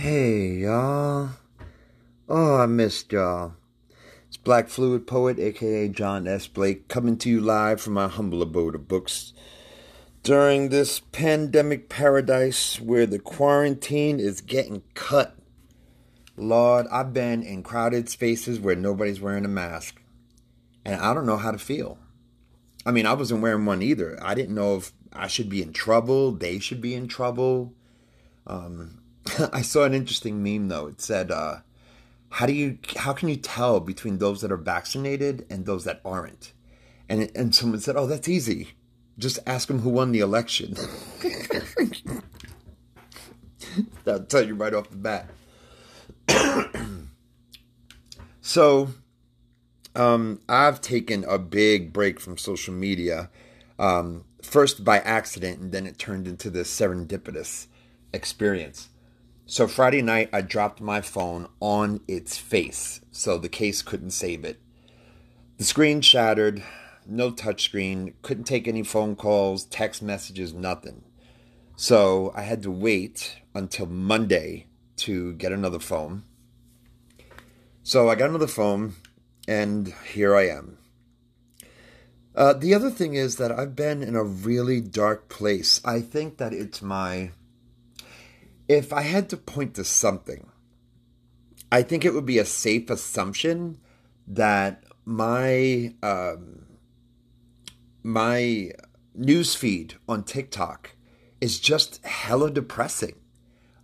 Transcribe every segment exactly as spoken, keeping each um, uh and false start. Hey, y'all. Oh, I missed y'all. It's Black Fluid Poet, a k a. John S. Blake, coming to you live from my humble abode of books. During this pandemic paradise where the quarantine is getting cut. Lord, I've been in crowded spaces where nobody's wearing a mask. And I don't know how to feel. I mean, I wasn't wearing one either. I didn't know if I should be in trouble. They should be in trouble. Um, I saw an interesting meme, though. It said, uh, how do you, how can you tell between those that are vaccinated and those that aren't? And, and someone said, oh, that's easy. Just ask them who won the election. That'll tell you right off the bat. So, um, I've taken a big break from social media. Um, first by accident, and then it turned into this serendipitous experience. So Friday night, I dropped my phone on its face, so the case couldn't save it. The screen shattered. No touchscreen, couldn't take any phone calls, text messages, nothing. So I had to wait until Monday to get another phone. So I got another phone, and here I am. Uh, the other thing is that I've been in a really dark place. I think that it's my... If I had to point to something, I think it would be a safe assumption that my... Um, My news feed on TikTok is just hella depressing.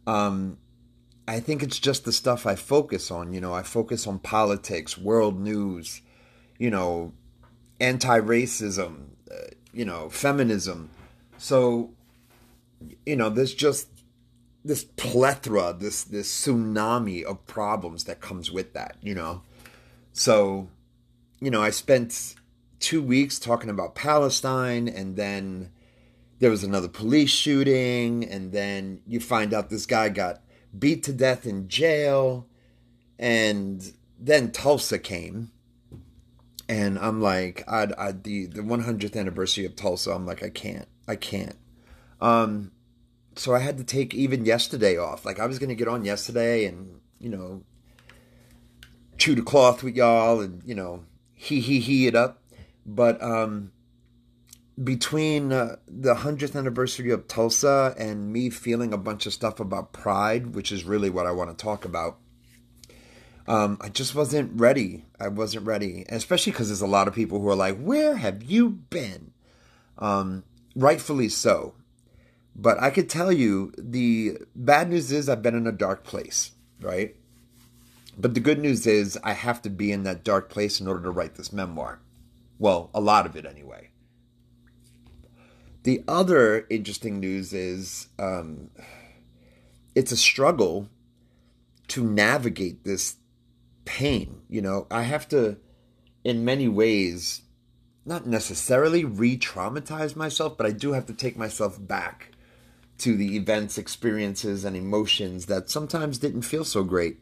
Um, I think it's just the stuff I focus on. You know, I focus on politics, world news, you know, anti-racism, uh, you know, feminism. So, you know, there's just this plethora, this this tsunami of problems that comes with that, you know. So, you know, I spent... two weeks talking about Palestine, and then there was another police shooting, and then you find out this guy got beat to death in jail, and then Tulsa came, and I'm like, I'd, I'd the, the one hundredth anniversary of Tulsa, I'm like, I can't, I can't. Um, so I had to take even yesterday off. Like, I was going to get on yesterday and, you know, chew the cloth with y'all and, you know, he he he it up. But um, between uh, the one hundredth anniversary of Tulsa and me feeling a bunch of stuff about pride, which is really what I want to talk about, um, I just wasn't ready. I wasn't ready, and especially because there's a lot of people who are like, where have you been? Um, rightfully so. But I could tell you the bad news is I've been in a dark place, right? But the good news is I have to be in that dark place in order to write this memoir. Well, a lot of it anyway. The other interesting news is um, it's a struggle to navigate this pain. You know, I have to, in many ways, not necessarily re-traumatize myself, but I do have to take myself back to the events, experiences, and emotions that sometimes didn't feel so great.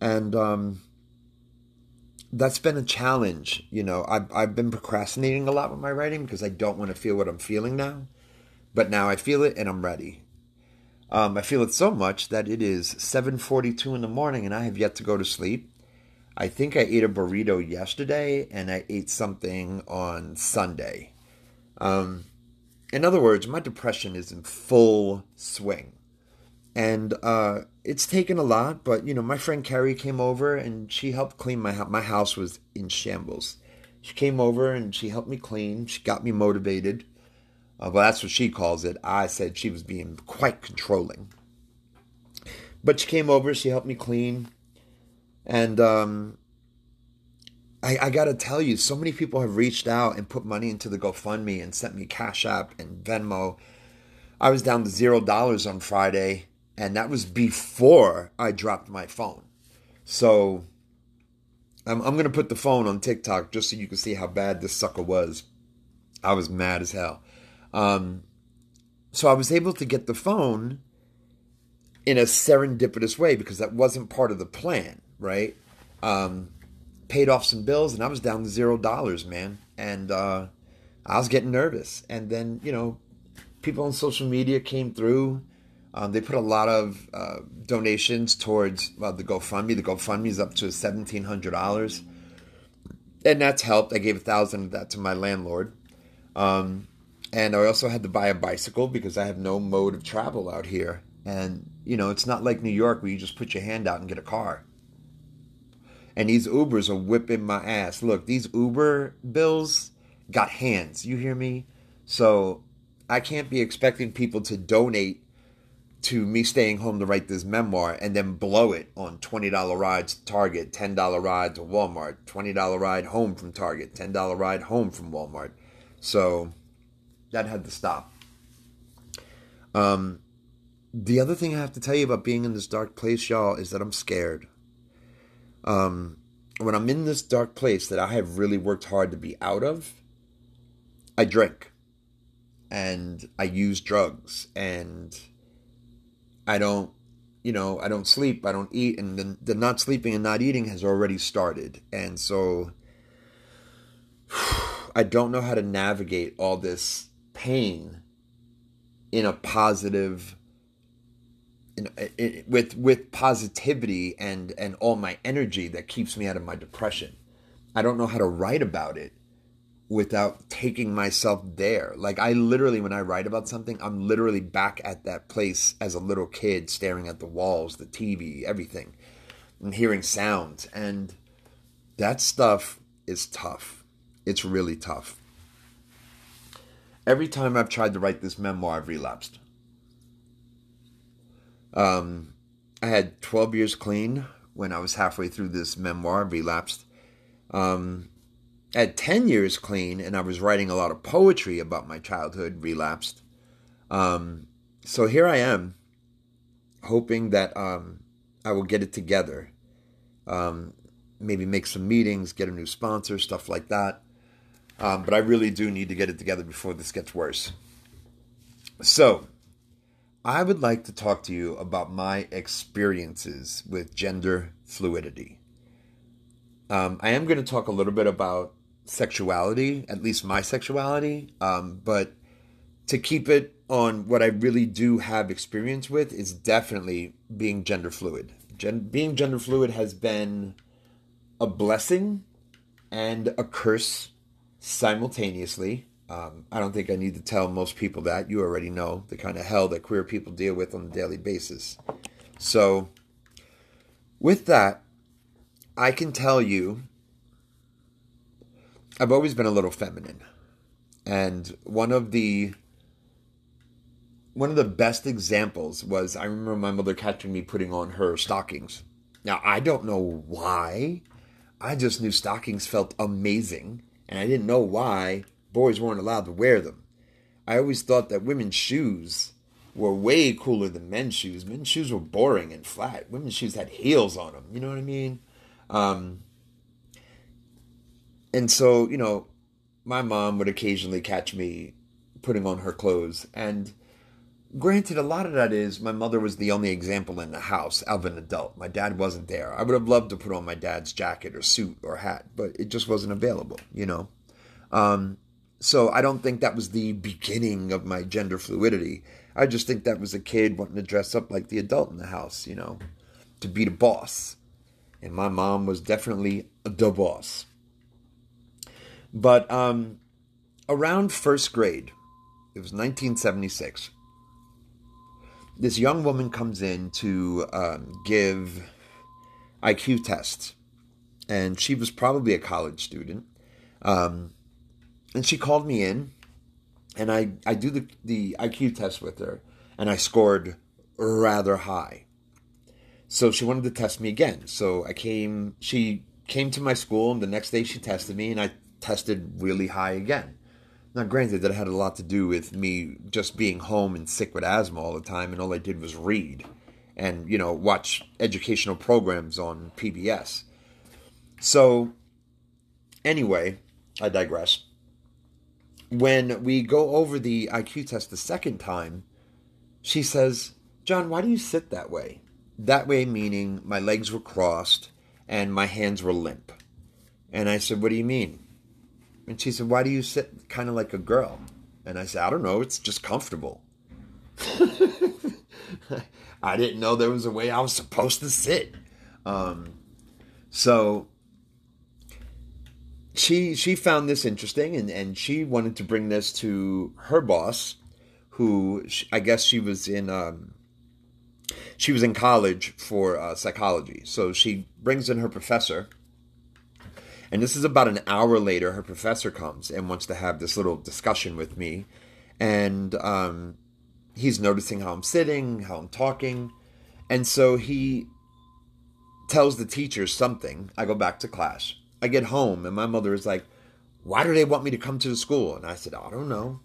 And... Um, That's been a challenge, you know. I've, I've been procrastinating a lot with my writing because I don't want to feel what I'm feeling now. But now I feel it and I'm ready. Um, I feel it so much that it is seven forty-two in the morning and I have yet to go to sleep. I think I ate a burrito yesterday and I ate something on Sunday. Um, in other words, my depression is in full swing. And uh, it's taken a lot, but, you know, my friend Carrie came over and she helped clean my house. My house was in shambles. She came over and she helped me clean. She got me motivated. Uh, well, that's what she calls it. I said she was being quite controlling. But she came over, she helped me clean. And um, I, I got to tell you, so many people have reached out and put money into the GoFundMe and sent me Cash App and Venmo. I was down to zero dollars on Friday. And that was before I dropped my phone. So I'm, I'm going to put the phone on TikTok just so you can see how bad this sucker was. I was mad as hell. Um, so I was able to get the phone in a serendipitous way because that wasn't part of the plan, right? Um, paid off some bills and I was down to zero dollars, man. And uh, I was getting nervous. And then, you know, people on social media came through. Um, they put a lot of uh, donations towards uh, the GoFundMe. The GoFundMe is up to seventeen hundred dollars. And that's helped. I gave one thousand dollars of that to my landlord. Um, and I also had to buy a bicycle because I have no mode of travel out here. And, you know, it's not like New York where you just put your hand out and get a car. And these Ubers are whipping my ass. Look, these Uber bills got hands. You hear me? So I can't be expecting people to donate to me staying home to write this memoir and then blow it on twenty dollar rides to Target, ten dollar ride to Walmart, twenty dollar ride home from Target, ten dollar ride home from Walmart. So that had to stop. Um, the other thing I have to tell you about being in this dark place, y'all, is that I'm scared. Um, when I'm in this dark place that I have really worked hard to be out of, I drink and I use drugs and I don't, you know, I don't sleep, I don't eat, and the, the not sleeping and not eating has already started. And so I don't know how to navigate all this pain in a positive, in, in, with with positivity and, and all my energy that keeps me out of my depression. I don't know how to write about it without taking myself there. Like, I literally, when I write about something, I'm literally back at that place as a little kid, staring at the walls, the T V, everything, and hearing sounds. And that stuff is tough. It's really tough. Every time I've tried to write this memoir, I've relapsed. Um, I had twelve years clean when I was halfway through this memoir, relapsed. Um... At ten years clean, and I was writing a lot of poetry about my childhood, relapsed. Um, so here I am, hoping that um, I will get it together. Um, maybe make some meetings, get a new sponsor, stuff like that. Um, but I really do need to get it together before this gets worse. So, I would like to talk to you about my experiences with gender fluidity. Um, I am going to talk a little bit about sexuality, at least my sexuality, um, but to keep it on what I really do have experience with is definitely being gender fluid. Gen- being gender fluid has been a blessing and a curse simultaneously. Um, I don't think I need to tell most people that. You already know the kind of hell that queer people deal with on a daily basis. So with that, I can tell you, I've always been a little feminine, and one of the one of the best examples was I remember my mother catching me putting on her stockings. Now, I don't know why, I just knew stockings felt amazing, and I didn't know why boys weren't allowed to wear them. I always thought that women's shoes were way cooler than men's shoes. Men's shoes were boring and flat. Women's shoes had heels on them, you know what I mean? Um, and so, you know, my mom would occasionally catch me putting on her clothes, and granted, a lot of that is my mother was the only example in the house of an adult. My dad wasn't there. I would have loved to put on my dad's jacket or suit or hat, but it just wasn't available, you know? Um, so I don't think that was the beginning of my gender fluidity. I just think that was a kid wanting to dress up like the adult in the house, you know, to be the boss. And my mom was definitely the boss. But um, around first grade, it was nineteen seventy-six, this young woman comes in to um, give I Q tests. And she was probably a college student. Um, and she called me in, and I, I do the, the I Q test with her, and I scored rather high. So she wanted to test me again. So I came, she came to my school, and the next day she tested me, and I tested really high again. Now, granted, that had a lot to do with me just being home and sick with asthma all the time, and all I did was read and, you know, watch educational programs on P B S. So anyway, I digress. When we go over the I Q test the second time, she says, "John, why do you sit that way?" That way meaning my legs were crossed and my hands were limp. And I said, "What do you mean?" And she said, "Why do you sit kind of like a girl?" And I said, "I don't know. It's just comfortable." I didn't know there was a way I was supposed to sit. Um, so she she found this interesting, and, and she wanted to bring this to her boss, who she, I guess she was in um, she was in college for uh, psychology. So she brings in her professor, and this is about an hour later. Her professor comes and wants to have this little discussion with me, and um, he's noticing how I'm sitting, how I'm talking, and so he tells the teacher something. I go back to class. I get home, and my mother is like, why do they want me to come to the school? And I said, I don't know.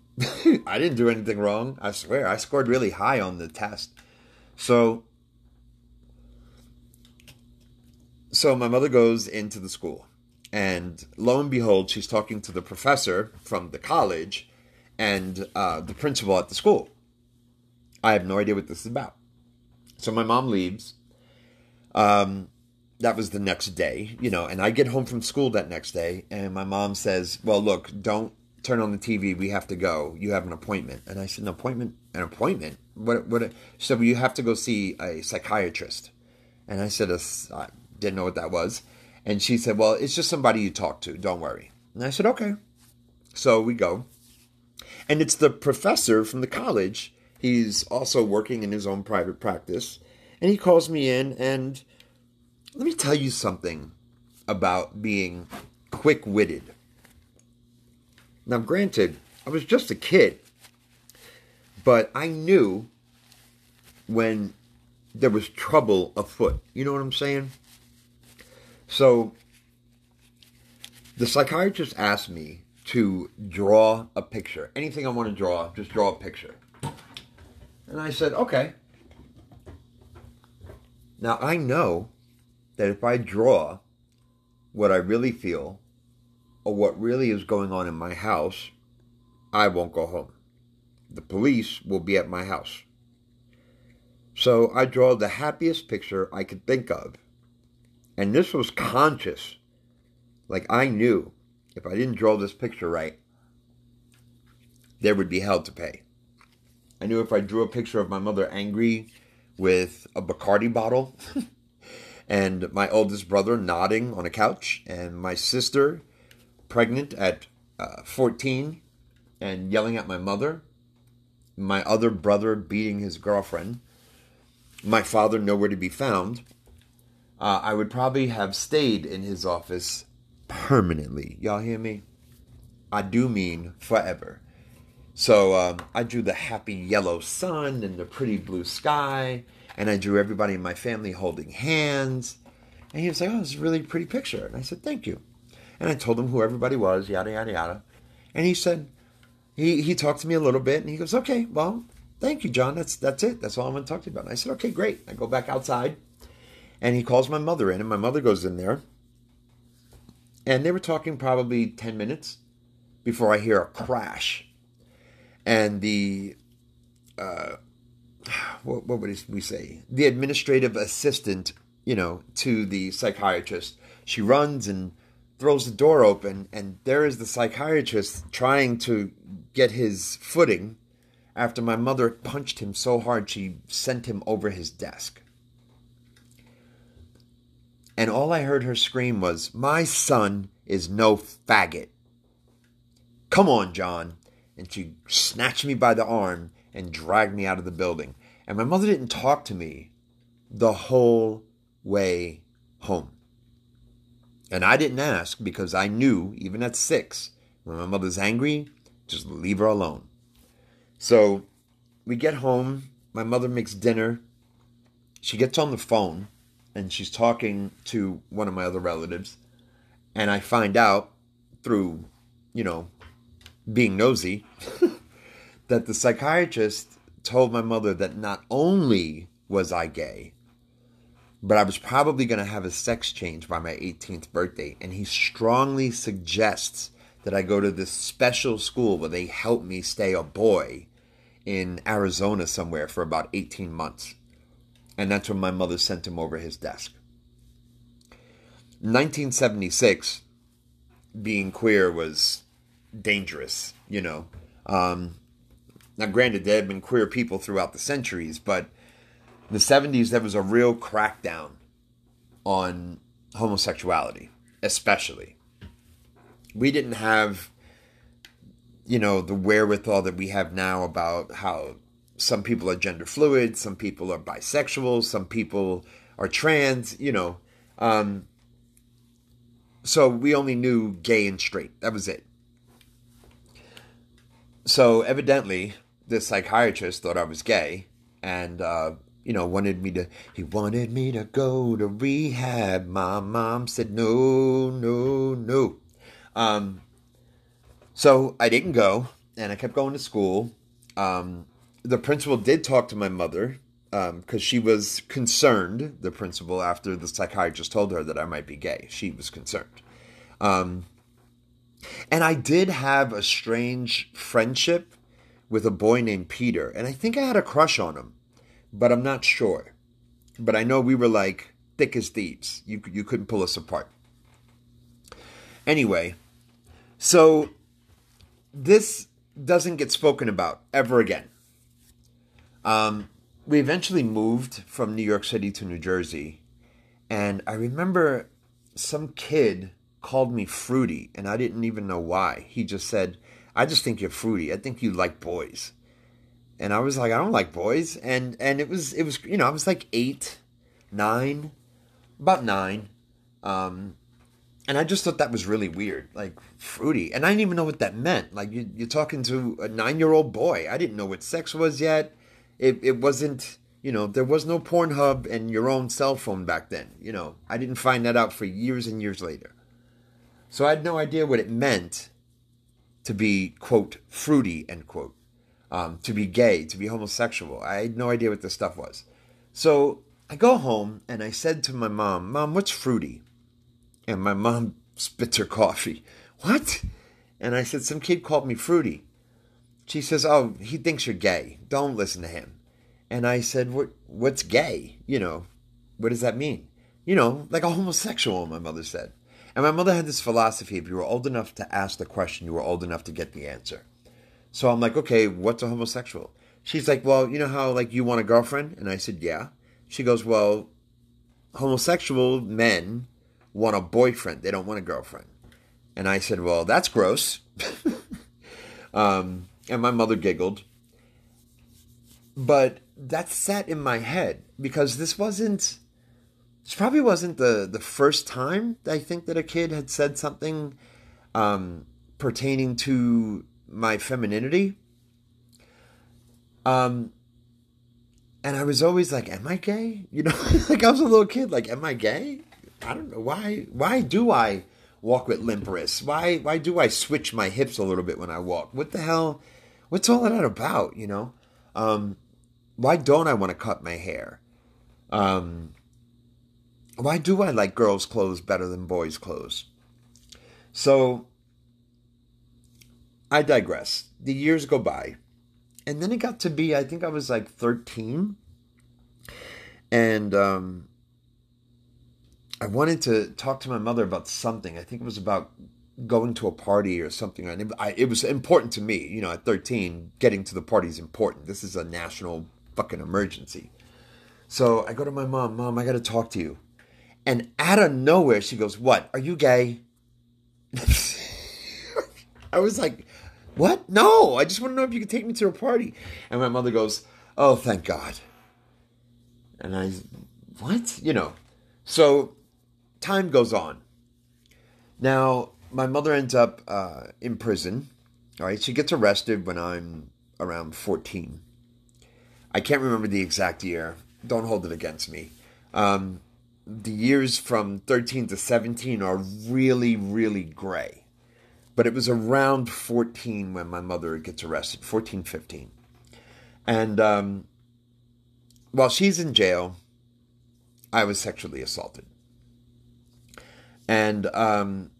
I didn't do anything wrong. I swear, I scored really high on the test. So, so my mother goes into the school, and lo and behold, she's talking to the professor from the college and uh, the principal at the school. I have no idea what this is about. So my mom leaves. Um, that was the next day, you know, and I get home from school that next day, and my mom says, well, look, don't turn on the T V. We have to go. You have an appointment. And I said, an appointment, an appointment. What, what? She said, well, you have to go see a psychiatrist. And I said, I didn't know what that was. And she said, well, it's just somebody you talk to. Don't worry. And I said, okay. So we go, and it's the professor from the college. He's also working in his own private practice. And he calls me in, and let me tell you something about being quick-witted. Now, granted, I was just a kid, but I knew when there was trouble afoot. You know what I'm saying? So the psychiatrist asked me to draw a picture. Anything I want to draw, just draw a picture. And I said, okay. Now, I know that if I draw what I really feel or what really is going on in my house, I won't go home. The police will be at my house. So I draw the happiest picture I could think of. And this was conscious. Like, I knew if I didn't draw this picture right, there would be hell to pay. I knew if I drew a picture of my mother angry with a Bacardi bottle and my oldest brother nodding on a couch and my sister pregnant at uh, fourteen and yelling at my mother, my other brother beating his girlfriend, my father nowhere to be found, uh, I would probably have stayed in his office permanently. Y'all hear me? I do mean forever. So um, I drew the happy yellow sun and the pretty blue sky, and I drew everybody in my family holding hands. And he was like, oh, this is a really pretty picture. And I said, thank you. And I told him who everybody was, yada, yada, yada. And he said, he he talked to me a little bit, and he goes, okay, well, thank you, John. That's that's it. That's all I'm going to talk to you about. And I said, okay, great. I go back outside, and he calls my mother in, and my mother goes in there. And they were talking probably ten minutes before I hear a crash. And the, uh, what, what would we say? The administrative assistant, you know, to the psychiatrist. She runs and throws the door open. And there is the psychiatrist trying to get his footing after my mother punched him so hard she sent him over his desk. And all I heard her scream was, my son is no faggot. Come on, John. And she snatched me by the arm and dragged me out of the building. And my mother didn't talk to me the whole way home. And I didn't ask because I knew, even at six, when my mother's angry, just leave her alone. So we get home. My mother makes dinner. She gets on the phone, and she's talking to one of my other relatives. And I find out through, you know, being nosy, that the psychiatrist told my mother that not only was I gay, but I was probably going to have a sex change by my eighteenth birthday. And he strongly suggests that I go to this special school where they help me stay a boy in Arizona somewhere for about eighteen months. And that's when my mother sent him over his desk. nineteen seventy-six, being queer was dangerous, you know. Um, now, granted, there have been queer people throughout the centuries, but the seventies, there was a real crackdown on homosexuality, especially. We didn't have, you know, the wherewithal that we have now about how some people are gender fluid, some people are bisexual, some people are trans, you know. Um, so we only knew gay and straight. That was it. So evidently, this psychiatrist thought I was gay and, uh, you know, wanted me to, he wanted me to go to rehab. My mom said, no, no, no. Um, so I didn't go, and I kept going to school. Um, the principal did talk to my mother, um, cause she was concerned, the principal, after the psychiatrist told her that I might be gay. She was concerned. Um, and I did have a strange friendship with a boy named Peter, and I think I had a crush on him, but I'm not sure. But I know we were like thick as thieves. You, you couldn't pull us apart. Anyway, so this doesn't get spoken about ever again. Um, we eventually moved from New York City to New Jersey. And I remember some kid called me fruity, and I didn't even know why. He just said, I just think you're fruity. I think you like boys. And I was like, I don't like boys. And, and it was, it was, you know, I was like eight, nine, about nine. Um... And I just thought that was really weird, like fruity. And I didn't even know what that meant. Like you, you're talking to a nine-year-old boy. I didn't know what sex was yet. It it wasn't, you know, there was no Pornhub and your own cell phone back then. You know, I didn't find that out for years and years later. So I had no idea what it meant to be, quote, fruity, end quote, um, to be gay, to be homosexual. I had no idea what this stuff was. So I go home and I said to my mom, Mom, what's fruity? And my mom spits her coffee. What? And I said, some kid called me fruity. She says, oh, he thinks you're gay. Don't listen to him. And I said, what? What's gay? You know, what does that mean? You know, like a homosexual, my mother said. And my mother had this philosophy, if you were old enough to ask the question, you were old enough to get the answer. So I'm like, okay, what's a homosexual? She's like, well, you know how like you want a girlfriend? And I said, yeah. She goes, well, homosexual men want a boyfriend. They don't want a girlfriend. And I said, well, that's gross. um, and my mother giggled. But that sat in my head because this wasn't, this probably wasn't the, the first time I think that a kid had said something um, pertaining to my femininity. Um, and I was always like, am I gay? You know, like I was a little kid, like, am I gay? I don't know why. Why do I walk with limp wrists? Why? Why do I switch my hips a little bit when I walk? What the hell? What's all that about? You know? Um, why don't I want to cut my hair? Um, why do I like girls' clothes better than boys' clothes? So I digress. The years go by, and then it got to be. I think I was like thirteen, and um. I wanted to talk to my mother about something. I think it was about going to a party or something. And it, I, it was important to me. You know, at thirteen, getting to the party is important. This is a national fucking emergency. So I go to my mom. Mom, I got to talk to you. And out of nowhere, she goes, what? Are you gay? I was like, what? No, I just want to know if you could take me to a party. And my mother goes, oh, thank God. And I, what? You know, so... Time goes on. Now, my mother ends up uh, in prison. All right, she gets arrested when I'm around fourteen. I can't remember the exact year. Don't hold it against me. Um, the years from thirteen to seventeen are really, really gray. But it was around fourteen when my mother gets arrested, fourteen, fifteen. And um, while she's in jail, I was sexually assaulted. And um,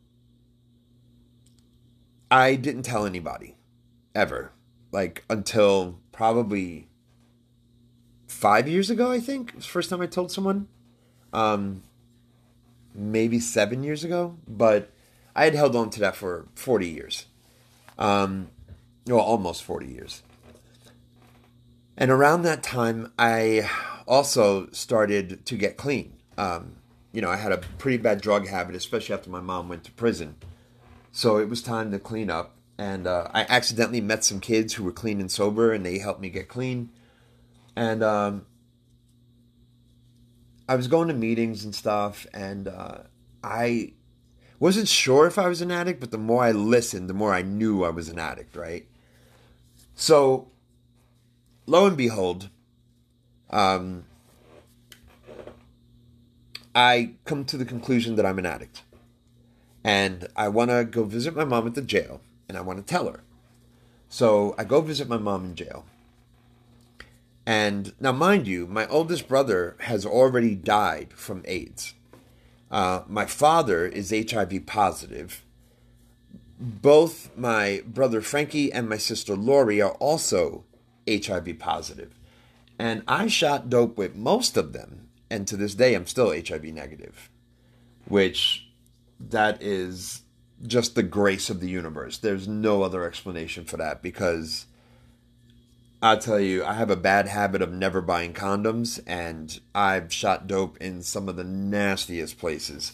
I didn't tell anybody ever, like until probably five years ago, I think. It was the first time I told someone, um, maybe seven years ago. But I had held on to that for forty years, um, well, almost forty years. And around that time, I also started to get clean. Um, you know, I had a pretty bad drug habit, especially after my mom went to prison. So it was time to clean up. And uh, I accidentally met some kids who were clean and sober, and they helped me get clean. And um, I was going to meetings and stuff, and uh, I wasn't sure if I was an addict, but the more I listened, the more I knew I was an addict, right? So, lo and behold, um, I come to the conclusion that I'm an addict. And I want to go visit my mom at the jail. And I want to tell her. So I go visit my mom in jail. And now, mind you, my oldest brother has already died from AIDS. Uh, my father is H I V positive. Both my brother Frankie and my sister Lori are also H I V positive. And I shot dope with most of them. And to this day, I'm still H I V negative. Which, that is just the grace of the universe. There's no other explanation for that, because I'll tell you, I have a bad habit of never buying condoms, and I've shot dope in some of the nastiest places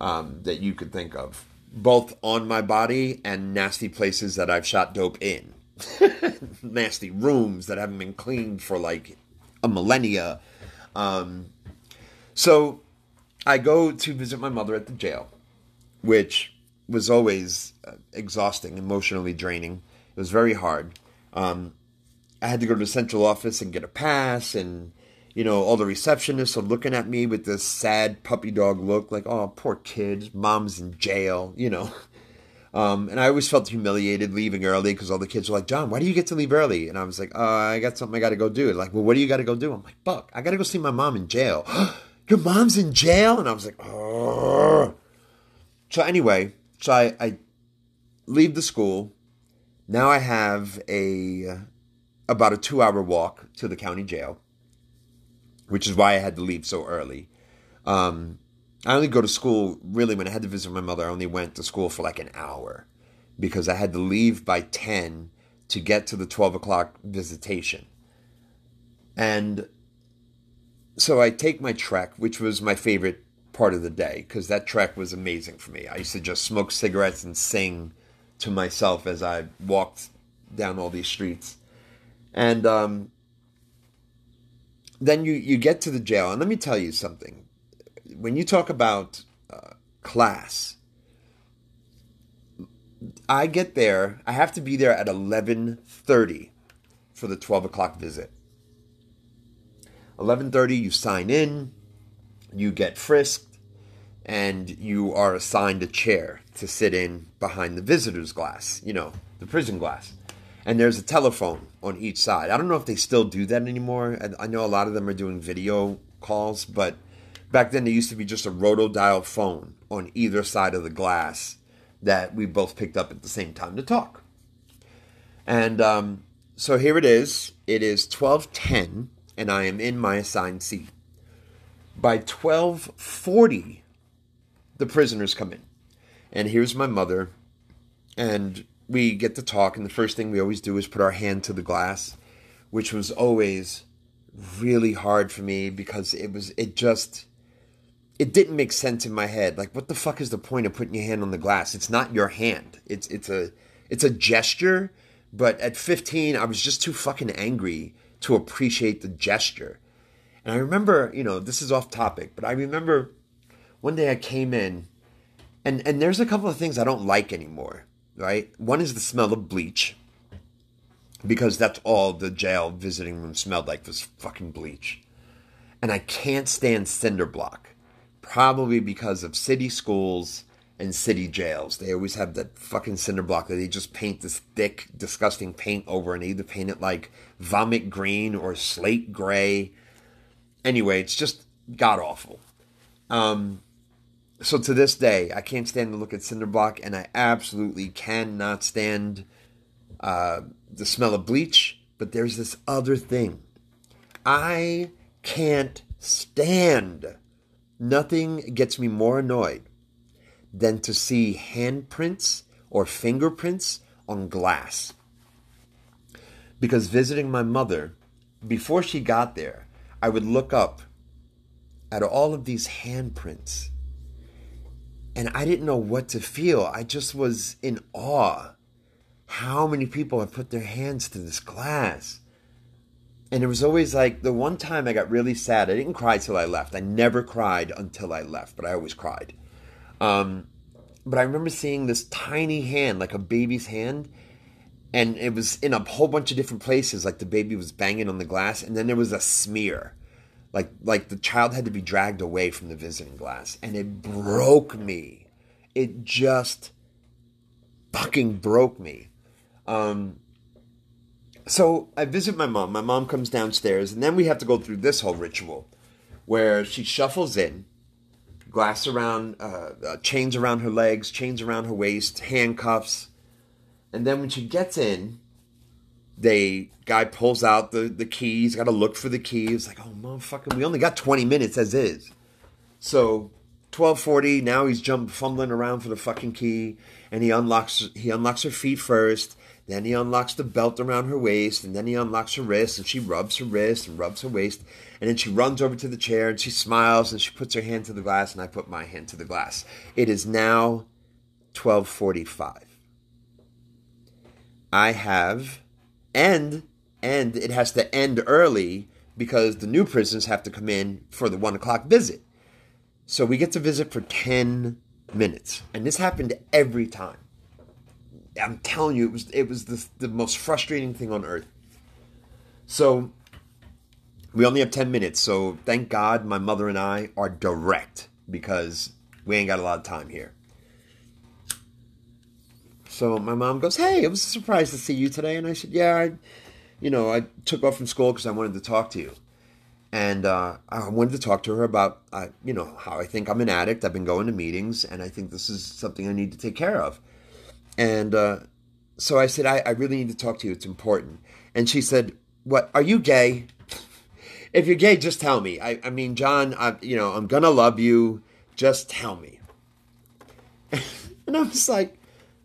um, that you could think of, both on my body and nasty places that I've shot dope in. Nasty rooms that haven't been cleaned for like a millennia. Um, so I go to visit my mother at the jail, which was always exhausting, emotionally draining. It was very hard. Um, I had to go to the central office and get a pass, and, you know, all the receptionists are looking at me with this sad puppy dog look, like, oh, poor kid, mom's in jail, you know. Um, and I always felt humiliated leaving early, because all the kids were like, John, why do you get to leave early? And I was like, uh, I got something I got to go do. And like, well, what do you got to go do? I'm like, fuck, I got to go see my mom in jail. Your mom's in jail? And I was like, oh. So anyway, So I, I leave the school. Now I have a about a two-hour walk to the county jail, which is why I had to leave so early. Um, I only go to school, really, when I had to visit my mother, I only went to school for like an hour, because I had to leave by ten to get to the twelve o'clock visitation. And so I take my trek, which was my favorite part of the day, because that trek was amazing for me. I used to just smoke cigarettes and sing to myself as I walked down all these streets. And um, then you, you get to the jail. And let me tell you something. When you talk about uh, class, I get there. I have to be there at eleven thirty for the twelve o'clock visit. eleven thirty, you sign in. You get frisked, and you are assigned a chair to sit in behind the visitor's glass, you know, the prison glass. And there's a telephone on each side. I don't know if they still do that anymore. I know a lot of them are doing video calls, but back then there used to be just a rotodial phone on either side of the glass that we both picked up at the same time to talk. And um, so here it is. It is twelve ten, and I am in my assigned seat. By twelve forty, the prisoners come in. And here's my mother. And we get to talk. And the first thing we always do is put our hand to the glass, which was always really hard for me, because it was, it just, it didn't make sense in my head. Like, what the fuck is the point of putting your hand on the glass? It's not your hand. It's, it's a, it's a gesture. But at fifteen, I was just too fucking angry to appreciate the gesture. And I remember, you know, this is off topic, but I remember one day I came in, and, and there's a couple of things I don't like anymore, right? One is the smell of bleach, because that's all the jail visiting room smelled like, was fucking bleach. And I can't stand cinder block, probably because of city schools and city jails. They always have that fucking cinder block that they just paint this thick, disgusting paint over, and they either paint it like vomit green or slate gray. Anyway, it's just god-awful. Um, so to this day, I can't stand to look at cinder block, and I absolutely cannot stand uh, the smell of bleach. But there's this other thing. I can't stand. Nothing gets me more annoyed than to see handprints or fingerprints on glass. Because visiting my mother, before she got there, I would look up at all of these handprints, and I didn't know what to feel. I just was in awe how many people had put their hands to this glass. And it was always like, the one time I got really sad, I didn't cry till I left. I never cried until I left, but I always cried. Um, but I remember seeing this tiny hand, like a baby's hand, and it was in a whole bunch of different places, like the baby was banging on the glass, and then there was a smear. Like, like the child had to be dragged away from the visiting glass. And it broke me. It just fucking broke me. Um, so I visit my mom. My mom comes downstairs. And then we have to go through this whole ritual where she shuffles in, glass around, uh, uh, chains around her legs, chains around her waist, handcuffs. And then when she gets in, they guy pulls out the, the key. He's got to look for the key. He's like, oh, motherfucker, we only got twenty minutes as is. So twelve forty, now he's jump, fumbling around for the fucking key. And he unlocks, he unlocks her feet first. Then he unlocks the belt around her waist. And then he unlocks her wrist. And she rubs her wrist and rubs her waist. And then she runs over to the chair and she smiles. And she puts her hand to the glass. And I put my hand to the glass. It is now twelve forty-five. I have... And and it has to end early because the new prisoners have to come in for the one o'clock visit. So we get to visit for ten minutes. And this happened every time. I'm telling you, it was it was the, the most frustrating thing on earth. So we only have ten minutes. So thank God my mother and I are direct because we ain't got a lot of time here. So my mom goes, hey, it was a surprise to see you today. And I said, yeah, I, you know, I took off from school because I wanted to talk to you. And uh, I wanted to talk to her about, uh, you know, how I think I'm an addict. I've been going to meetings, and I think this is something I need to take care of. And uh, so I said, I, I really need to talk to you. It's important. And she said, what, are you gay? If you're gay, just tell me. I, I mean, John, I, you know, I'm going to love you. Just tell me. And I was like,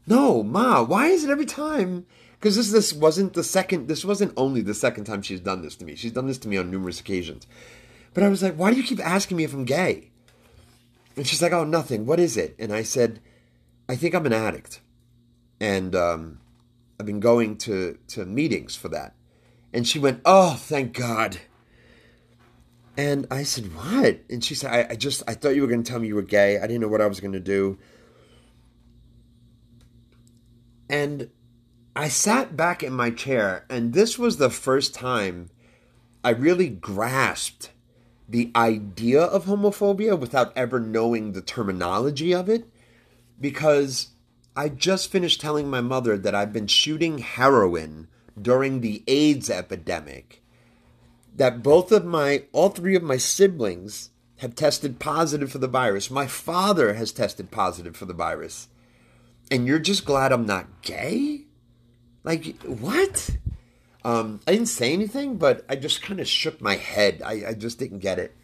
no, Ma, why is it every time? Because this this wasn't the second, this wasn't only the second time she's done this to me. She's done this to me on numerous occasions. But I was like, why do you keep asking me if I'm gay? And she's like, oh, nothing. What is it? And I said, I think I'm an addict. And um, I've been going to, to meetings for that. And she went, oh, thank God. And I said, what? And she said, I, I just, I thought you were going to tell me you were gay. I didn't know what I was going to do. And I sat back in my chair, and this was the first time I really grasped the idea of homophobia without ever knowing the terminology of it, because I just finished telling my mother that I've been shooting heroin during the AIDS epidemic, that both of my, all three of my siblings have tested positive for the virus. My father has tested positive for the virus. And you're just glad I'm not gay? Like, what? Um, I didn't say anything, but I just kind of shook my head. I, I just didn't get it.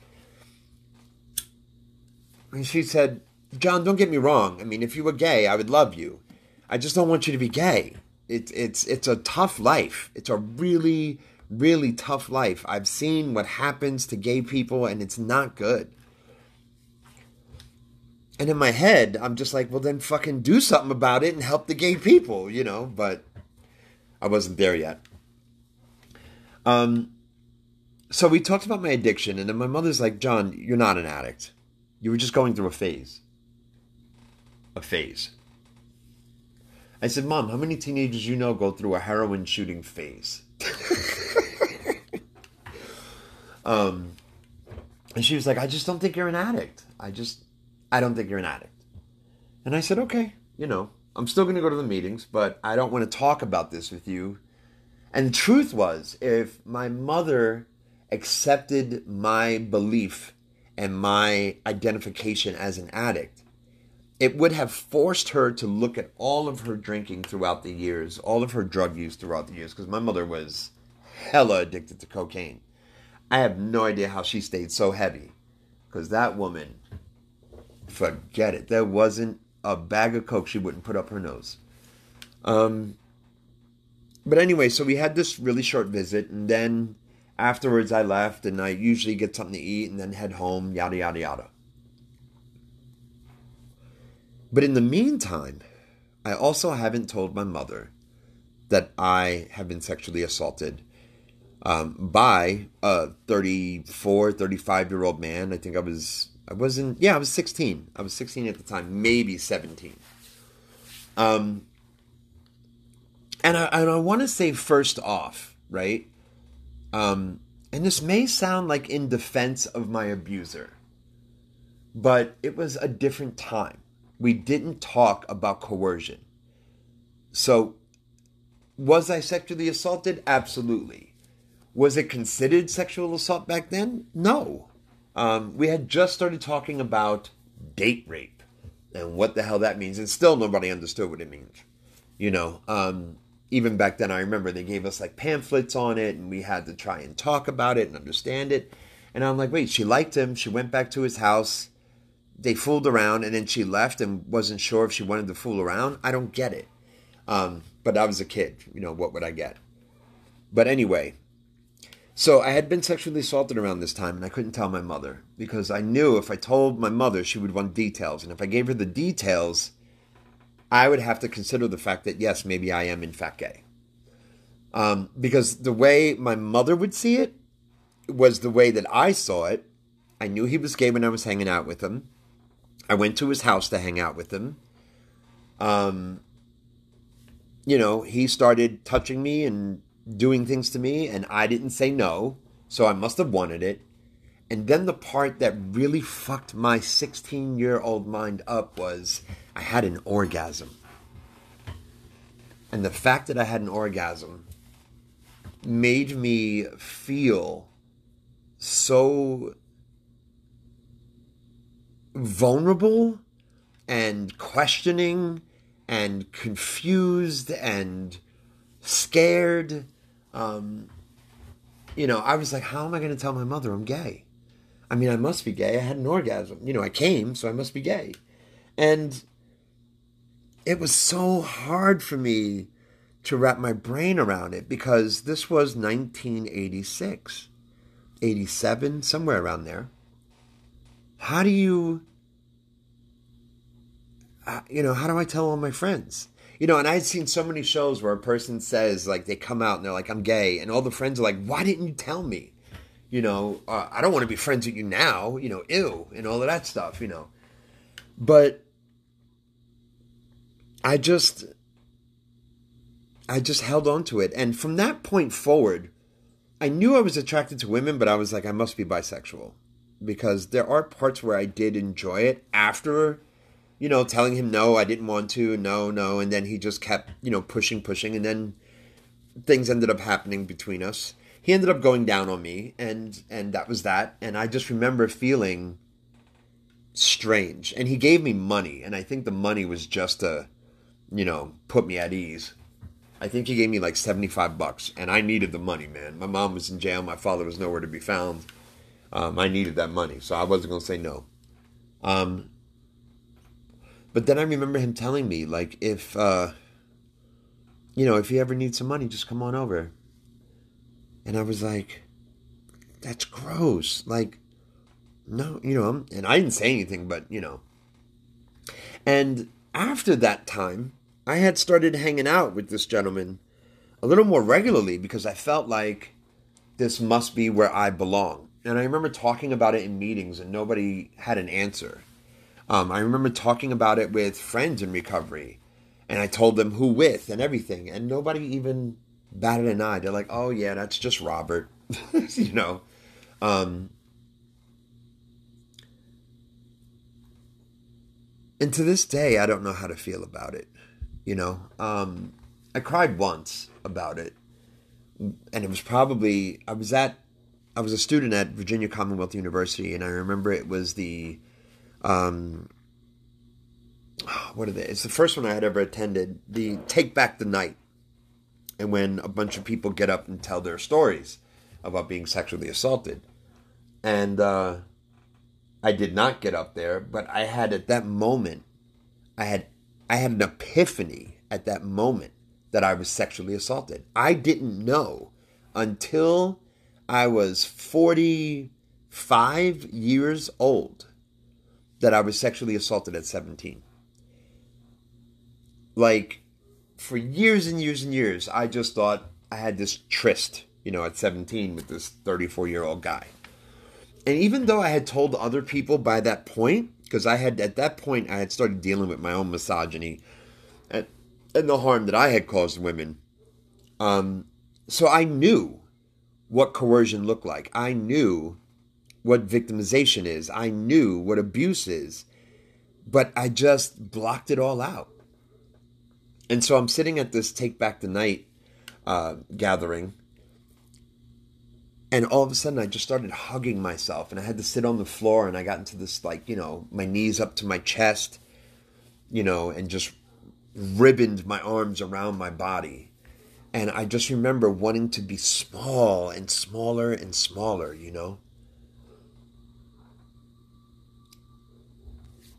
And she said, John, don't get me wrong. I mean, if you were gay, I would love you. I just don't want you to be gay. It, it's, it's a tough life. It's a really, really tough life. I've seen what happens to gay people, and it's not good. And in my head, I'm just like, well, then fucking do something about it and help the gay people, you know. But I wasn't there yet. Um, so we talked about my addiction. And then my mother's like, John, you're not an addict. You were just going through a phase. A phase. I said, Mom, how many teenagers you know go through a heroin shooting phase? um, and she was like, I just don't think you're an addict. I just... I don't think you're an addict. And I said, okay, you know, I'm still going to go to the meetings, but I don't want to talk about this with you. And the truth was, if my mother accepted my belief and my identification as an addict, it would have forced her to look at all of her drinking throughout the years, all of her drug use throughout the years, because my mother was hella addicted to cocaine. I have no idea how she stayed so heavy, because that woman... Forget it. There wasn't a bag of coke she wouldn't put up her nose. Um, but anyway, so we had this really short visit. And then Afterwards, I left, and I usually get something to eat and then head home, yada, yada, yada. But in the meantime, I also haven't told my mother that I have been sexually assaulted um, by a thirty-four, thirty-five-year-old man. I think I was, I wasn't, yeah, I was sixteen. I was sixteen at the time, maybe seventeen. Um, and I, and I want to say first off, right? Um, and this may sound like in defense of my abuser, but it was a different time. We didn't talk about coercion. So was I sexually assaulted? Absolutely. Was it considered sexual assault back then? No. Um, we had just started talking about date rape and what the hell that means. And still nobody understood what it means, you know, um, even back then, I remember they gave us like pamphlets on it and we had to try and talk about it and understand it. And I'm like, wait, she liked him. She went back to his house. They fooled around and then she left and wasn't sure if she wanted to fool around. I don't get it. Um, but I was a kid. You know, what would I get? But anyway, so I had been sexually assaulted around this time and I couldn't tell my mother because I knew if I told my mother, she would want details. And if I gave her the details, I would have to consider the fact that, yes, maybe I am in fact gay. Um, because the way my mother would see it was the way that I saw it. I knew he was gay when I was hanging out with him. I went to his house to hang out with him. Um, you know, he started touching me and doing things to me, and I didn't say no, so I must have wanted it. And then the part that really fucked my sixteen-year-old mind up was I had an orgasm. And the fact that I had an orgasm made me feel so vulnerable and questioning and confused and scared. Um, you know, I was like, how am I going to tell my mother I'm gay? I mean, I must be gay. I had an orgasm. You know, I came, so I must be gay. And it was so hard for me to wrap my brain around it because this was nineteen eighty-six, eighty-seven, somewhere around there. How do you, you know, how do I tell all my friends? You know, and I had seen so many shows where a person says, like, they come out and they're like, I'm gay. And all the friends are like, why didn't you tell me? You know, uh, I don't want to be friends with you now, you know, ew, and all of that stuff, you know. But I just, I just held on to it. And from that point forward, I knew I was attracted to women, but I was like, I must be bisexual. Because there are parts where I did enjoy it after, you know, telling him, no, I didn't want to, no, no. And then he just kept, you know, pushing, pushing. And then things ended up happening between us. He ended up going down on me, and and that was that. And I just remember feeling strange. And he gave me money, and I think the money was just to, you know, put me at ease. I think he gave me like seventy-five bucks, and I needed the money, man. My mom was in jail. My father was nowhere to be found. Um, I needed that money, so I wasn't going to say no. Um, but then I remember him telling me, like, if, uh, you know, if you ever need some money, just come on over. And I was like, that's gross. Like, no, you know, and I didn't say anything, but, you know. And after that time, I had started hanging out with this gentleman a little more regularly because I felt like this must be where I belong. And I remember talking about it in meetings and nobody had an answer. Um, I remember talking about it with friends in recovery. And I told them who with and everything. And nobody even batted an eye. They're like, oh yeah, that's just Robert, you know. Um, and to this day, I don't know how to feel about it, you know. Um, I cried once about it, and it was probably I was at I was a student at Virginia Commonwealth University, and I remember it was the um, what are they? It's the first one I had ever attended. The Take Back the Night. And when a bunch of people get up and tell their stories about being sexually assaulted. And uh, I did not get up there, but I had at that moment, I had I had an epiphany at that moment that I was sexually assaulted. I didn't know until I was forty-five years old that I was sexually assaulted at seventeen. Like, for years and years and years, I just thought I had this tryst, you know, at seventeen with this thirty-four-year-old guy. And even though I had told other people by that point, because I had, at that point, I had started dealing with my own misogyny and, and the harm that I had caused women. Um, so I knew what coercion looked like. I knew what victimization is. I knew what abuse is, but I just blocked it all out. And so I'm sitting at this Take Back the Night uh, gathering, and all of a sudden, I just started hugging myself, and I had to sit on the floor, and I got into this, like, you know, my knees up to my chest, you know, and just ribboned my arms around my body. And I just remember wanting to be small and smaller and smaller, you know.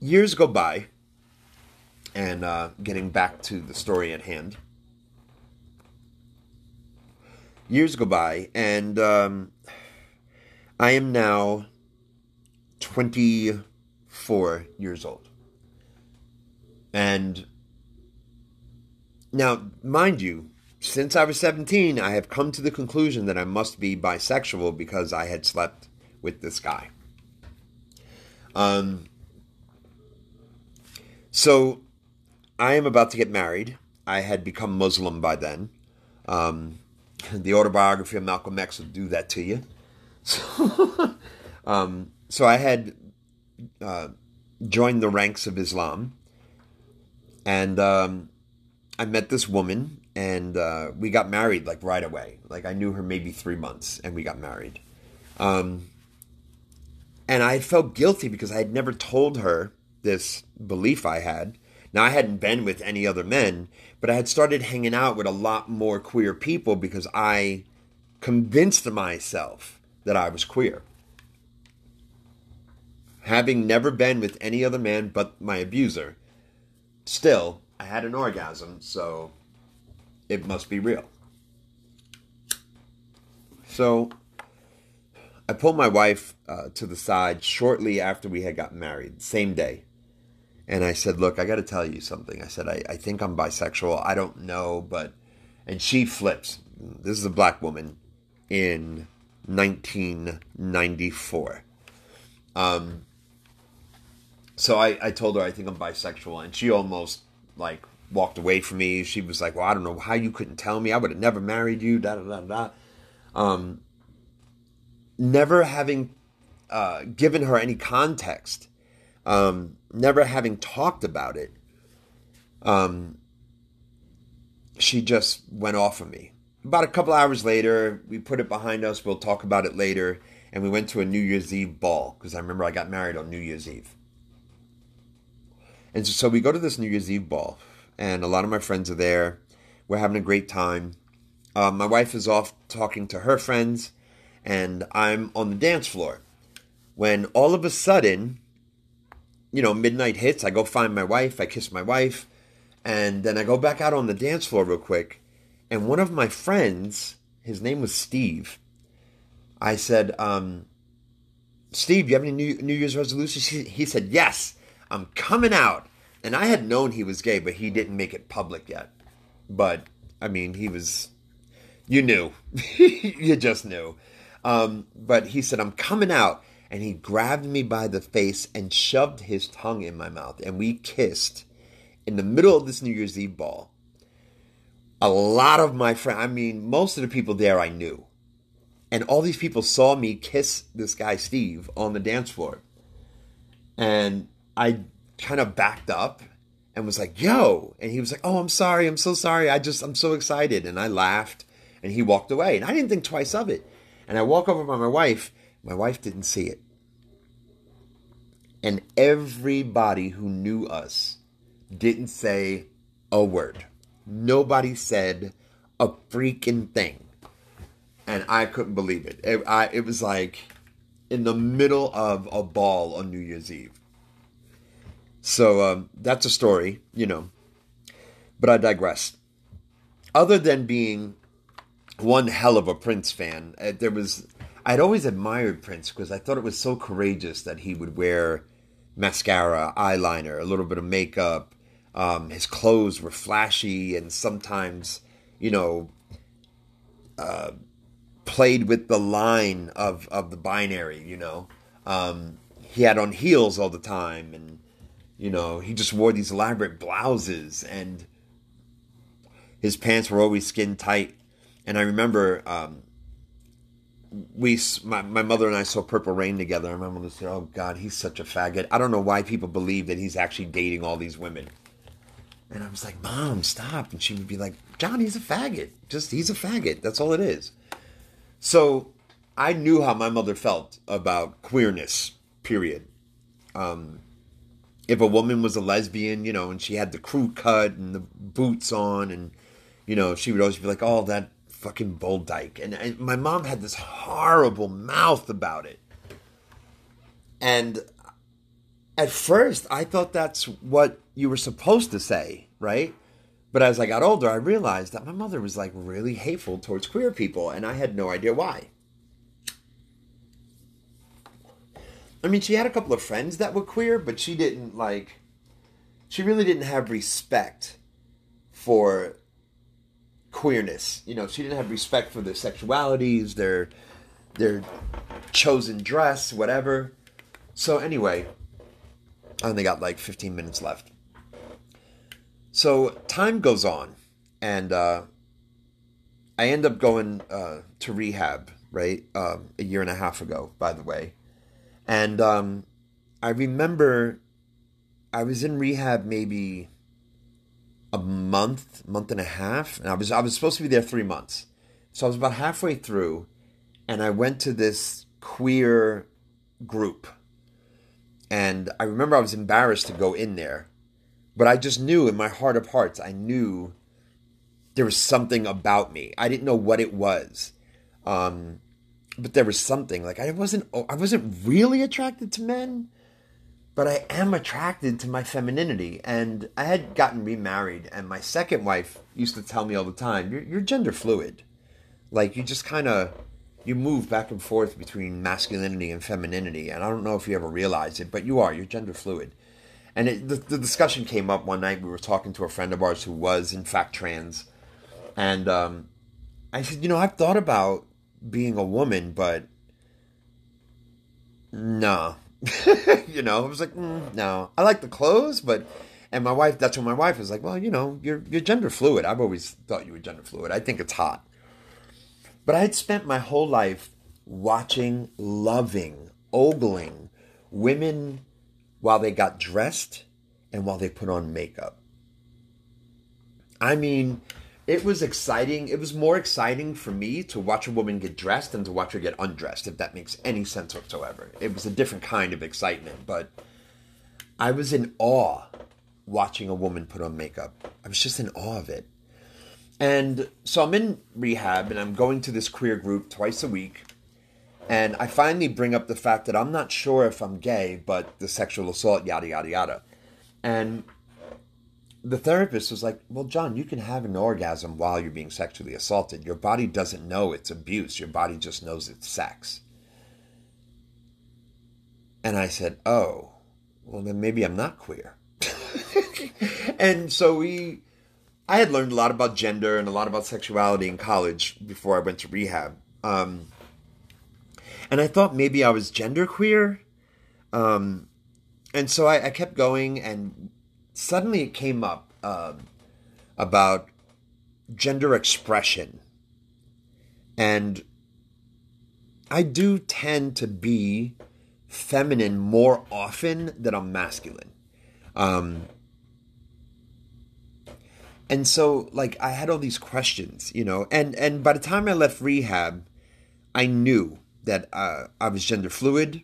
Years go by, and uh, getting back to the story at hand. Years go by, and um, I am now twenty-four years old. And now, mind you, since I was seventeen, I have come to the conclusion that I must be bisexual because I had slept with this guy. Um, so, I am about to get married. I had become Muslim by then. Um... The autobiography of Malcolm X will do that to you. So, um, so I had uh, joined the ranks of Islam. And um, I met this woman. And uh, we got married, like, right away. Like, I knew her maybe three months. And we got married. Um, and I felt guilty because I had never told her this belief I had. Now, I hadn't been with any other men, but I had started hanging out with a lot more queer people because I convinced myself that I was queer. Having never been with any other man but my abuser, still, I had an orgasm, so it must be real. So, I pulled my wife uh, to the side shortly after we had gotten married, same day. And I said, look, I got to tell you something. I said, I, I think I'm bisexual. I don't know, but... And she flips. This is a black woman in nineteen ninety-four. Um, so I, I told her I think I'm bisexual. And she almost, like, walked away from me. She was like, well, I don't know how you couldn't tell me. I would have never married you, da-da-da-da. Um, never having uh, given her any context... Um, never having talked about it, um, she just went off of me. About a couple hours later, we put it behind us. We'll talk about it later. And we went to a New Year's Eve ball because I remember I got married on New Year's Eve. And so we go to this New Year's Eve ball, and a lot of my friends are there. We're having a great time. Uh, my wife is off talking to her friends, and I'm on the dance floor when all of a sudden... You know, midnight hits, I go find my wife, I kiss my wife, and then I go back out on the dance floor real quick, and one of my friends, his name was Steve, I said, um, Steve, do you have any New, New Year's resolutions? He, he said, yes, I'm coming out. And I had known he was gay, but he didn't make it public yet. But, I mean, he was, you knew, you just knew. Um, but he said, I'm coming out. And he grabbed me by the face and shoved his tongue in my mouth. And we kissed in the middle of this New Year's Eve ball. A lot of my friends, I mean, most of the people there I knew. And all these people saw me kiss this guy, Steve, on the dance floor. And I kind of backed up and was like, yo. And he was like, oh, I'm sorry. I'm so sorry. I just, I'm so excited. And I laughed. And he walked away. And I didn't think twice of it. And I walk over by my wife. My wife didn't see it. And everybody who knew us didn't say a word. Nobody said a freaking thing. And I couldn't believe it. It, I, it was like in the middle of a ball on New Year's Eve. So um, that's a story, you know. But I digress. Other than being one hell of a Prince fan, there was... I'd always admired Prince because I thought it was so courageous that he would wear mascara, eyeliner, a little bit of makeup. Um, his clothes were flashy and sometimes, you know, uh, played with the line of, of the binary, you know. Um, he had on heels all the time and, you know, he just wore these elaborate blouses and his pants were always skin tight. And I remember um, we, my, my mother and I saw Purple Rain together. And my mother said, oh, God, he's such a faggot. I don't know why people believe that he's actually dating all these women. And I was like, Mom, stop. And she would be like, John, he's a faggot. Just, he's a faggot. That's all it is. So I knew how my mother felt about queerness, period. Um, if a woman was a lesbian, you know, and she had the crew cut and the boots on and, you know, she would always be like, oh, that fucking bull dyke. And, and my mom had this horrible mouth about it. And at first, I thought that's what you were supposed to say, right? But as I got older, I realized that my mother was like really hateful towards queer people. And I had no idea why. I mean, she had a couple of friends that were queer, but she didn't like, she really didn't have respect for queerness. You know, she didn't have respect for their sexualities, their their chosen dress, whatever. So anyway, I only got like fifteen minutes left. So time goes on and uh, I end up going uh, to rehab, right? Um, a year and a half ago, by the way. And um, I remember I was in rehab maybe a month, month and a half. And I was I was supposed to be there three months. So I was about halfway through and I went to this queer group. And I remember I was embarrassed to go in there. But I just knew in my heart of hearts, I knew there was something about me. I didn't know what it was. Um, but there was something. Like I wasn't I wasn't really attracted to men. But I am attracted to my femininity. And I had gotten remarried. And my second wife used to tell me all the time, you're, you're gender fluid. Like, you just kind of, you move back and forth between masculinity and femininity. And I don't know if you ever realize it, but you are. You're gender fluid. And it, the, the discussion came up one night. We were talking to a friend of ours who was, in fact, trans. And um, I said, you know, I've thought about being a woman, but no. You know, I was like, mm, no, I like the clothes, but, and my wife, that's when my wife was like, well, you know, you're, you're gender fluid. I've always thought you were gender fluid. I think it's hot. But I had spent my whole life watching, loving, ogling women while they got dressed and while they put on makeup. I mean, it was exciting. It was more exciting for me to watch a woman get dressed than to watch her get undressed, if that makes any sense whatsoever. It was a different kind of excitement, but I was in awe watching a woman put on makeup. I was just in awe of it. And so I'm in rehab and I'm going to this queer group twice a week. And I finally bring up the fact that I'm not sure if I'm gay, but the sexual assault, yada, yada, yada. And the therapist was like, well, John, you can have an orgasm while you're being sexually assaulted. Your body doesn't know it's abuse. Your body just knows it's sex. And I said, oh, well, then maybe I'm not queer. And so we, I had learned a lot about gender and a lot about sexuality in college before I went to rehab. Um... And I thought maybe I was genderqueer. Um, and so I, I kept going and suddenly it came up um, about gender expression. And I do tend to be feminine more often than I'm masculine. Um, and so like I had all these questions, you know, and, and by the time I left rehab, I knew that uh, I was gender fluid.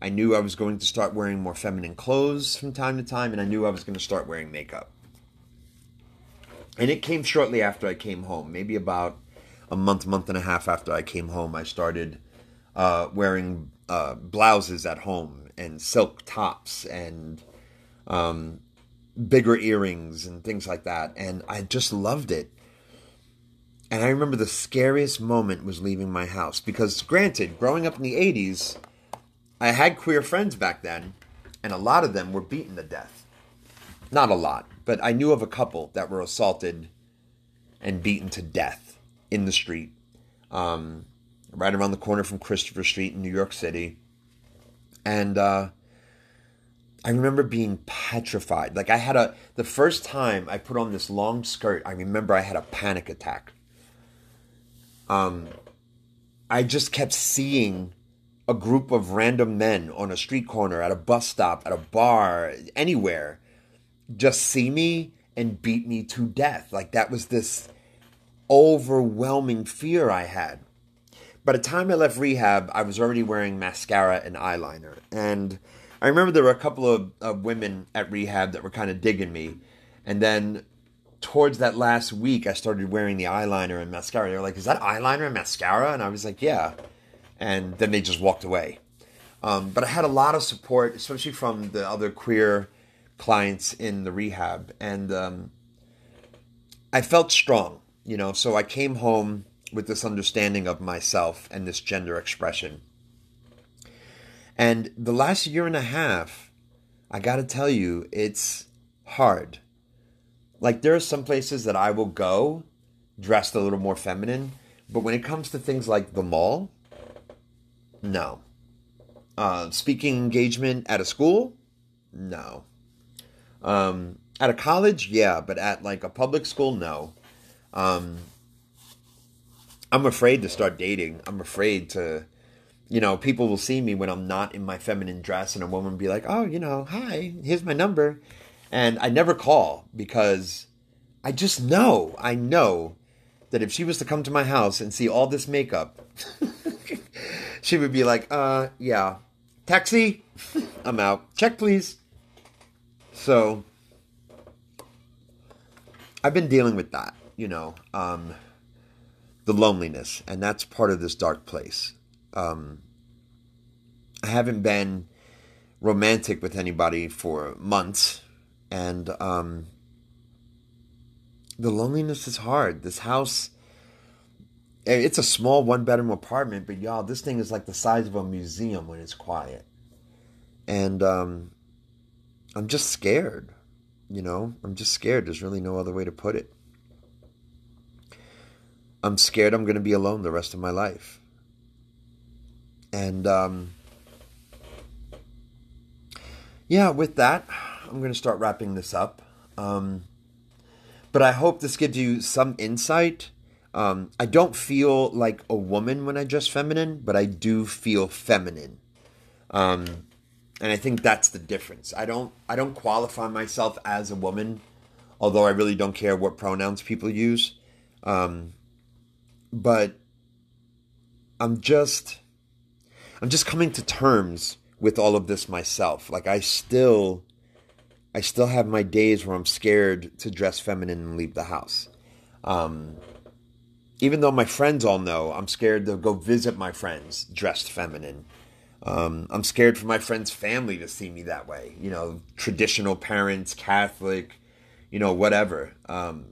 I knew I was going to start wearing more feminine clothes from time to time, and I knew I was going to start wearing makeup. And it came shortly after I came home, maybe about a month, month and a half after I came home, I started uh, wearing uh, blouses at home and silk tops and um, bigger earrings and things like that. And I just loved it. And I remember the scariest moment was leaving my house. Because granted, growing up in the eighties, I had queer friends back then. And a lot of them were beaten to death. Not a lot. But I knew of a couple that were assaulted and beaten to death in the street. Um, right around the corner from Christopher Street in New York City. And uh, I remember being petrified. Like I had a, the first time I put on this long skirt, I remember I had a panic attack. Um, I just kept seeing a group of random men on a street corner, at a bus stop, at a bar, anywhere, just see me and beat me to death. Like that was this overwhelming fear I had. By the time I left rehab, I was already wearing mascara and eyeliner. And I remember there were a couple of, of women at rehab that were kind of digging me. And then towards that last week, I started wearing the eyeliner and mascara. They were like, is that eyeliner and mascara? And I was like, yeah. And then they just walked away. Um, but I had a lot of support, especially from the other queer clients in the rehab. And um, I felt strong, you know, so I came home with this understanding of myself and this gender expression. And the last year and a half, I got to tell you, it's hard. Like there are some places that I will go dressed a little more feminine, but when it comes to things like the mall, no. Uh, speaking engagement at a school, no. Um, at a college, yeah, but at like a public school, no. Um, I'm afraid to start dating. I'm afraid to, you know, people will see me when I'm not in my feminine dress and a woman will be like, oh, you know, hi, here's my number. And I never call because I just know, I know that if she was to come to my house and see all this makeup, she would be like, uh, yeah, taxi, I'm out. Check, please. So I've been dealing with that, you know, um, the loneliness, and that's part of this dark place. Um, I haven't been romantic with anybody for months, and um, the loneliness is hard. This house, it's a small one-bedroom apartment, but y'all, this thing is like the size of a museum when it's quiet. And um, I'm just scared, you know? I'm just scared. There's really no other way to put it. I'm scared I'm going to be alone the rest of my life. And, um, yeah, with that, I'm going to start wrapping this up. Um, but I hope this gives you some insight. Um, I don't feel like a woman when I dress feminine, but I do feel feminine. Um, and I think that's the difference. I don't, I don't qualify myself as a woman, although I really don't care what pronouns people use. Um, but I'm just, I'm just coming to terms with all of this myself. Like I still, I still have my days where I'm scared to dress feminine and leave the house. Um, even though my friends all know, I'm scared to go visit my friends dressed feminine. Um, I'm scared for my friends' family to see me that way. You know, traditional parents, Catholic, you know, whatever. Um,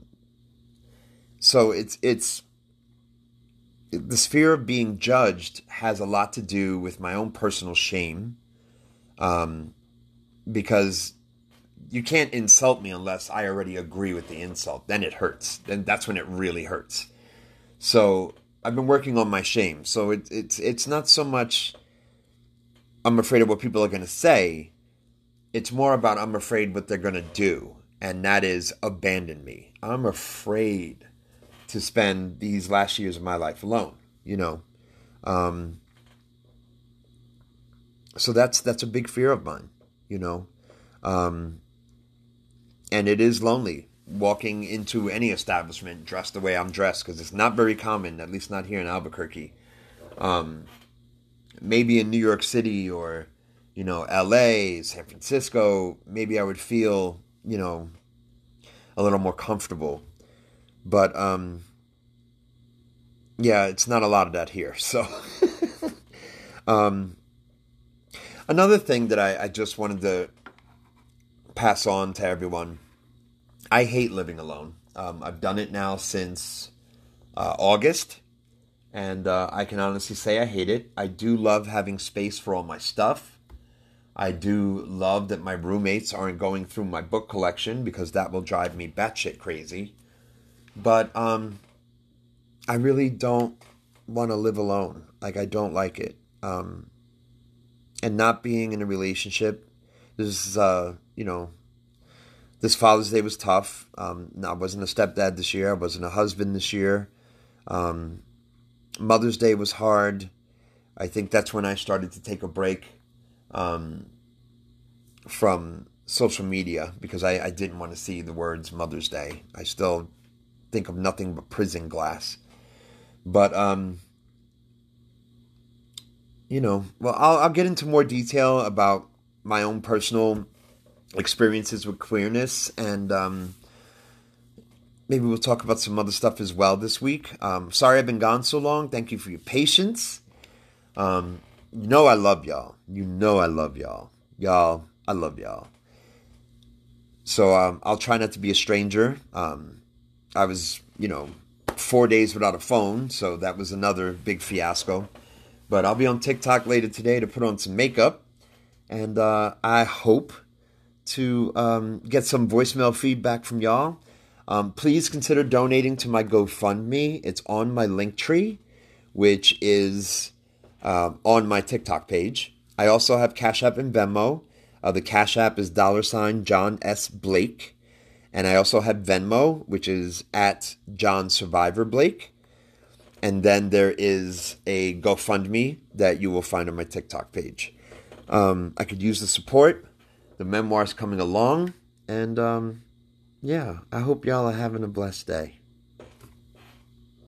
So it's, it's, this fear of being judged has a lot to do with my own personal shame, um, because you can't insult me unless I already agree with the insult. Then it hurts. Then that's when it really hurts. So I've been working on my shame. So it, it's, it's not so much I'm afraid of what people are going to say. It's more about I'm afraid what they're going to do. And that is abandon me. I'm afraid to spend these last years of my life alone, you know. Um, so that's that's a big fear of mine, you know. Um, and it is lonely walking into any establishment dressed the way I'm dressed because it's not very common, at least not here in Albuquerque. Um, maybe in New York City or, you know, L A, San Francisco, maybe I would feel, you know, a little more comfortable. But, um, yeah, it's not a lot of that here. So, um, another thing that I, I just wanted to pass on to everyone, I hate living alone. Um, I've done it now since uh, August. And uh, I can honestly say I hate it. I do love having space for all my stuff. I do love that my roommates aren't going through my book collection because that will drive me batshit crazy. But um, I really don't want to live alone. Like, I don't like it. Um, and not being in a relationship, this is, uh, you know, this Father's Day was tough. Um, no, I wasn't a stepdad this year. I wasn't a husband this year. Um, Mother's Day was hard. I think that's when I started to take a break um, from social media because I, I didn't want to see the words Mother's Day. I still think of nothing but prison glass. But, um, you know, well, I'll, I'll get into more detail about my own personal experiences with queerness, and um, maybe we'll talk about some other stuff as well this week. Um, sorry I've been gone so long. Thank you for your patience. Um, you know I love y'all. You know I love y'all. Y'all, I love y'all. So um, I'll try not to be a stranger. Um, I was, you know, four days without a phone, so that was another big fiasco. But I'll be on TikTok later today to put on some makeup. And uh, I hope to um, get some voicemail feedback from y'all. Um, please consider donating to my GoFundMe. It's on my Linktree, which is uh, on my TikTok page. I also have Cash App and Venmo. Uh, the Cash App is dollar sign John S. Blake. And I also have Venmo, which is at John Survivor Blake. And then there is a GoFundMe that you will find on my TikTok page. Um, I could use the support. The memoir's coming along. And, um, yeah, I hope y'all are having a blessed day.